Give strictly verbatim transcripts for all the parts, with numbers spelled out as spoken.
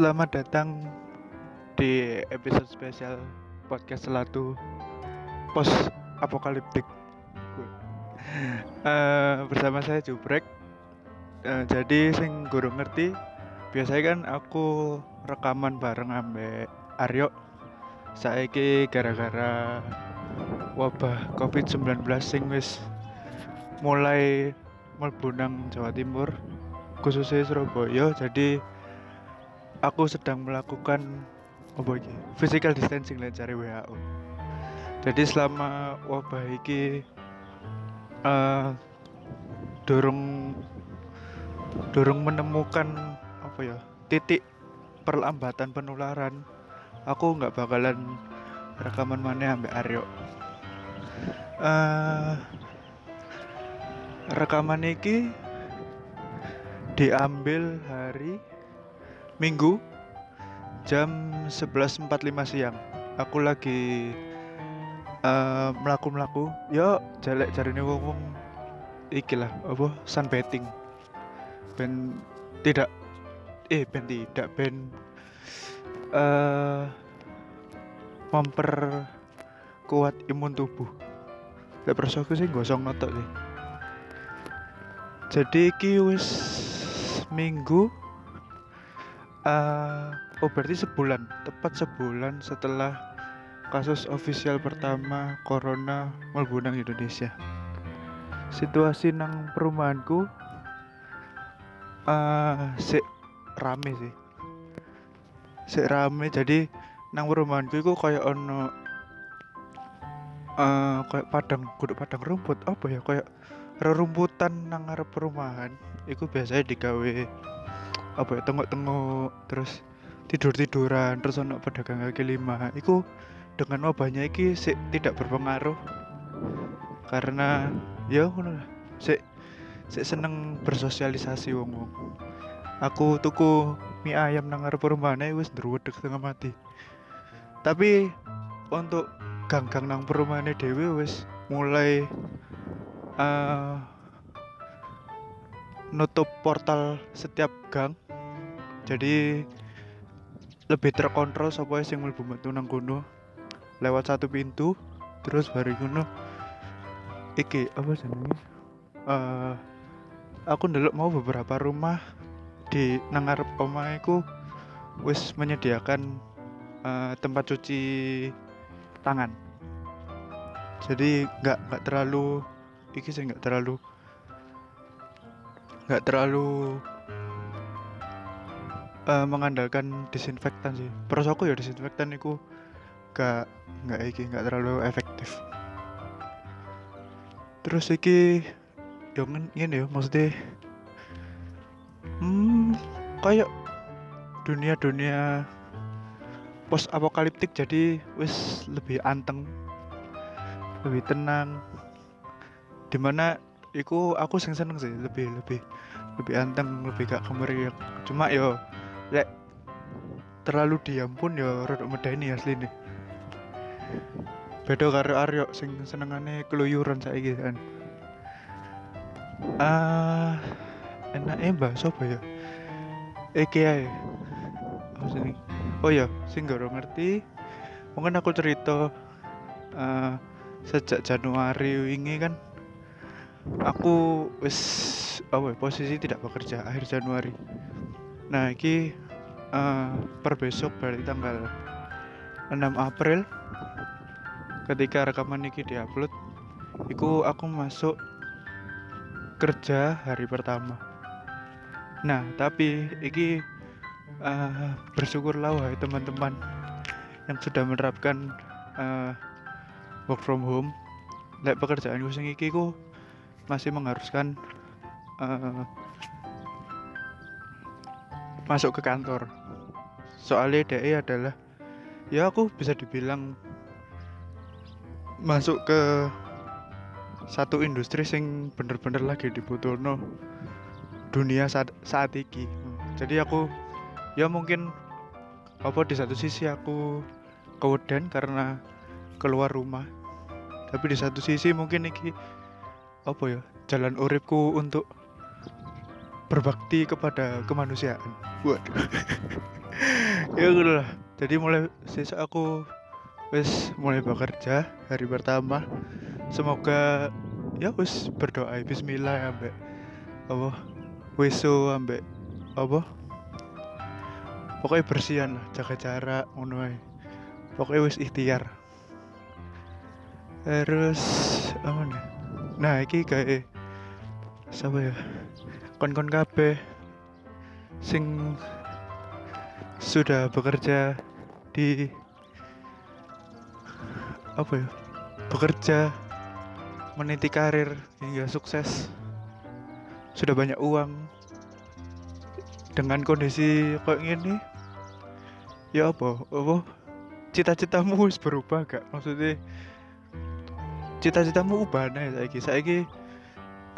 Selamat datang di episode spesial podcast Selatu Post Apokaliptik. uh, Bersama saya Jubrek. uh, Jadi sing gurung ngerti, biasanya kan aku rekaman bareng ambek Aryo. Saiki gara-gara wabah covid sembilan belas sing wis mulai mlebu nang Jawa Timur, khususnya Surabaya, jadi aku sedang melakukan apa iki? Physical distancing lan cari W H O. Jadi selama wabah iki uh, dorong dorong menemukan apa ya? Titik perlambatan penularan, aku enggak bakalan rekaman maneh ambek Aryo. Uh, rekaman iki diambil hari Minggu jam sebelas empat puluh lima siang. Aku lagi uh, melaku-melaku. Yo, jalek jarine wong iki lah, apa sunbathing. Ben tidak eh ben tidak ben uh, memperkuat imun tubuh. Lek prosoku sih gosong ngotok sih. Jadi iki wis Minggu. Uh, oh berarti sebulan, tepat sebulan setelah kasus ofisial pertama corona mlebu nang Indonesia. Situasi nang perumahanku uh, sik rame sih, sik rame. Jadi nang perumahanku iku kaya ono uh, kaya padang, kudu padang rumput apa ya, kaya rerumputan nang ngarep perumahan. Iku biasanya digawe apa ya, tengok-tengok, terus tidur-tiduran, terus ono pedagang kaki lima. Iku dengan wabahnya iki sik tidak berpengaruh karena ya ngono lah, sik sik seneng bersosialisasi wong-wong. Aku tuku mie ayam nang ngarep perumahan wis ndruwedeg setengah mati. Tapi untuk gang-gang nang perumahane dhewe wis mulai uh, nutup portal setiap gang, jadi lebih terkontrol sapa sing mlebu metu nang kono lewat satu pintu. Terus baru ngono iki apa jenenge uh, aku ndelok mau beberapa rumah di nang ngarep omahe ku wis menyediakan uh, tempat cuci tangan, jadi enggak enggak terlalu iki sih enggak terlalu Gak terlalu uh, mengandalkan disinfektan sih. Prosoku ya disinfektan itu gak gak iki gak terlalu efektif. Terus iki jangan ini ya maksudnya, hmm kayak dunia-dunia post apokaliptik, jadi wis lebih anteng, lebih tenang. Dimana iku aku sing seneng sih, lebih lebih lebih anteng, lebih gak kemeriak. Cuma yo lek terlalu diam pun yo rodok medeni asline. Beda karo Aryo sing senengane keluyuran saiki kan. Ah, uh, enake bakso apa ya? Iki ae. Oh ya, sing gak ngerti. Mungkin aku cerita uh, sejak Januari wingi kan aku wis apa oh, posisi tidak bekerja akhir Januari. Nah iki uh, per besok berarti tanggal enam April ketika rekaman iki diupload, iku aku masuk kerja hari pertama. Nah tapi iki uh, bersyukurlah wahai teman-teman yang sudah menerapkan uh, work from home. Lek pekerjaan gue sing iki ku masih mengharuskan uh, masuk ke kantor. Soalnya D E adalah, ya aku bisa dibilang masuk ke satu industri sing bener-bener lagi dibutuhno dunia saat, saat iki. Jadi aku, ya mungkin apa di satu sisi aku keweden karena keluar rumah. Tapi di satu sisi mungkin iki apa ya, jalan uripku untuk berbakti kepada kemanusiaan. Waduh. Ya gitu lah. Jadi mulai sisa aku wis mulai bekerja hari pertama. Semoga ya wis berdoa bismillah ambek apa wiso ambek apa pokoknya bersihan lah, jaga jarak ngono ae. Pokoknya wis ikhtiar. Terus aman. Nah, iki gawe sapa ya? Kon-kon kabeh sing sudah bekerja di apa ya? Bekerja meniti karir hingga sukses. Sudah banyak uang. Dengan kondisi kayak gini, ya apa? Apa? Cita-citamu wis berubah gak? Maksudnya cita-citamu ubah nih saiki. Saiki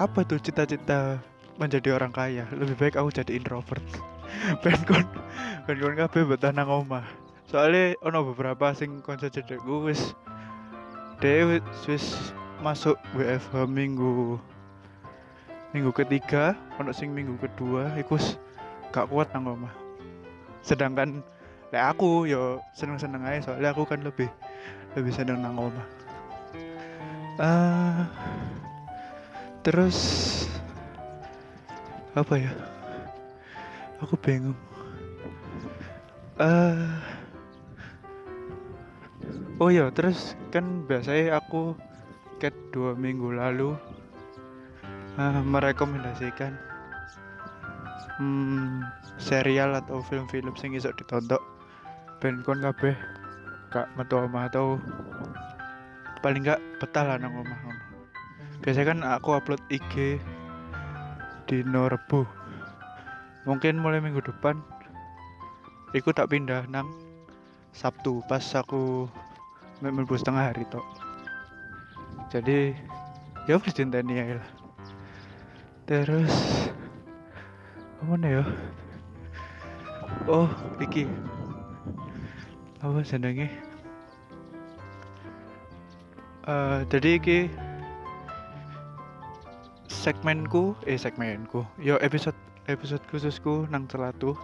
apa tuh cita-cita menjadi orang kaya? Lebih baik aku jadi introvert. Ben kon ben kon kabeh betah nang omah. Soale ono beberapa sing konco cedekku wis dhewe wis masuk W F H minggu minggu ketiga, ono sing minggu kedua iku gak kuat nang omah. Sedangkan lek aku yo seneng-seneng ae soalnya aku kan lebih lebih seneng nang omah. Uh, terus apa ya? Aku bingung. Uh, oh ya, terus kan biasanya aku ket dua minggu lalu uh, merekomendasikan hmm, serial atau film-film sing iso ditonton ben kon kabeh gak metu omah atau paling gak betah lah nang omah. Biasanya kan aku upload I G dino Rebo. Mungkin mulai minggu depan iku tak pindah nang Sabtu pas aku mlebu setengah hari tok. Jadi ya wis dinteni ae lah. Terus omone yo. Oh, iki. Apa jenenge? Uh, jadi iki segmenku, eh segmenku, yo episode episode khususku nang celatu,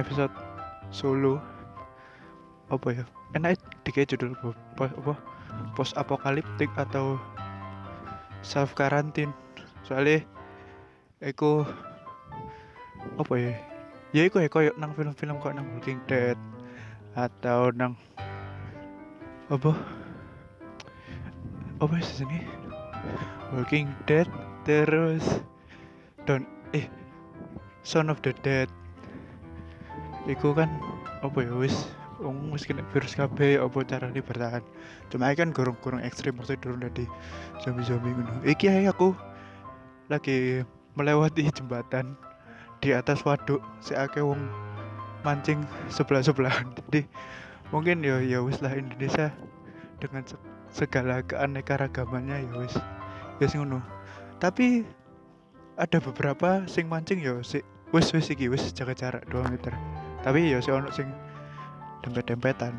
episode solo, apa ya? Enak dikit judul apa? Apa? Post apokaliptik atau self karantin. Soalnya, aku apa ya? Ya aku aku nang film-film kok nang The Walking Dead atau nang apa? Apa sih ini? Walking Dead, terus Don eh Son of the Dead. Iku kan apa ya wis wong wis kena virus kabeh apa carane bertahan. Cuma kan gorong-gorong ekstrem maksudnya durung dadi zombie-zombie ngono. Iki ae aku lagi melewati jembatan di atas waduk sik akeh wong mancing sebelah-sebelahan. Jadi mungkin ya ya wis lah Indonesia dengan se- segala keanekaragamannya ya wis wis ngono. Tapi ada beberapa sing mancing ya sik wis wis iki wis jaga jarak dua meter. Tapi ya sik ono sing dempet-dempetan.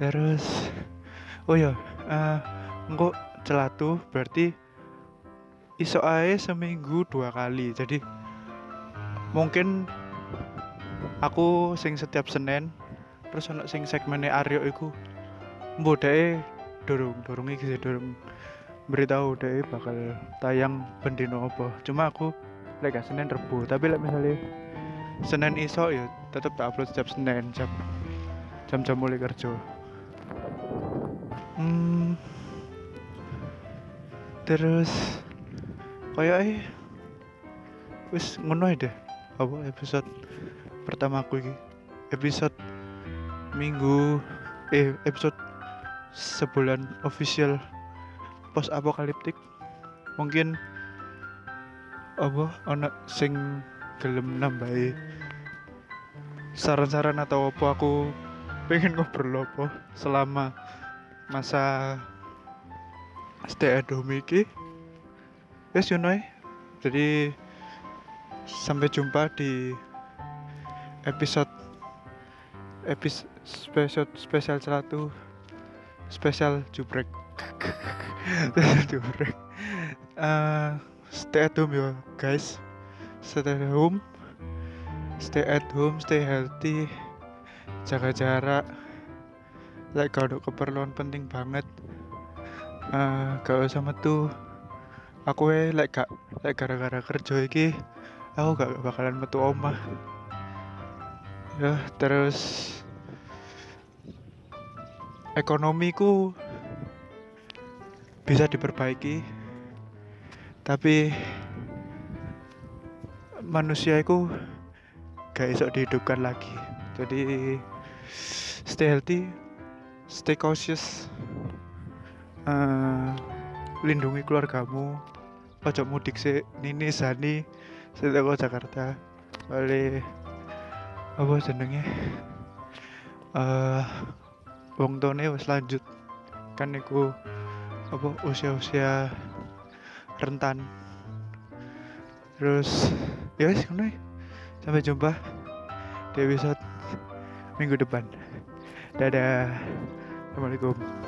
Terus oh ya, uh, engko celatu berarti iso ae seminggu dua kali. Jadi mungkin aku sing setiap Senin terus ono sing segmene Aryo iku mbodake dorong dorong iki dorong beritahu deh bakal tayang bendino apa. Cuma aku lek like, Senin Rebo, tapi lek like, misalnya Senin iso ya tetep tak upload setiap Senin jam jam-jam mulai kerja. Hmm. Terus koyoke wis ngono ae deh. apa episode pertama aku ini, episode minggu eh episode sebulan official post apokaliptik. Mungkin apa anak sing gelem nambahi saran-saran atau apa, aku pengen ngobrol apa selama masa stay at home ini. Yes, you know. Jadi sampai jumpa di episode episode spesial spesial satu spesial Jubrek. Jubrek. Uh, stay at home ya guys. Stay at home. Stay at home, stay healthy. Jaga jarak. Lek kalau keperluan penting banget. Uh, gak usah metu. Aku eh lek gak lek gara-gara kerja iki aku gak bakalan metu omah. Ya, terus ekonomiku bisa diperbaiki, tapi manusia iku gak iso dihidupkan lagi. Jadi stay healthy, stay cautious, uh, lindungi keluargamu, ojo mudik sih, nini sani, saya teko Jakarta, oleh apa jenenge? Eh, wong tuane wis lanjut. Kan iku apa usia-usia rentan. Terus ya wis ngono. Sampai jumpa di episode minggu depan. Dadah. Assalamualaikum.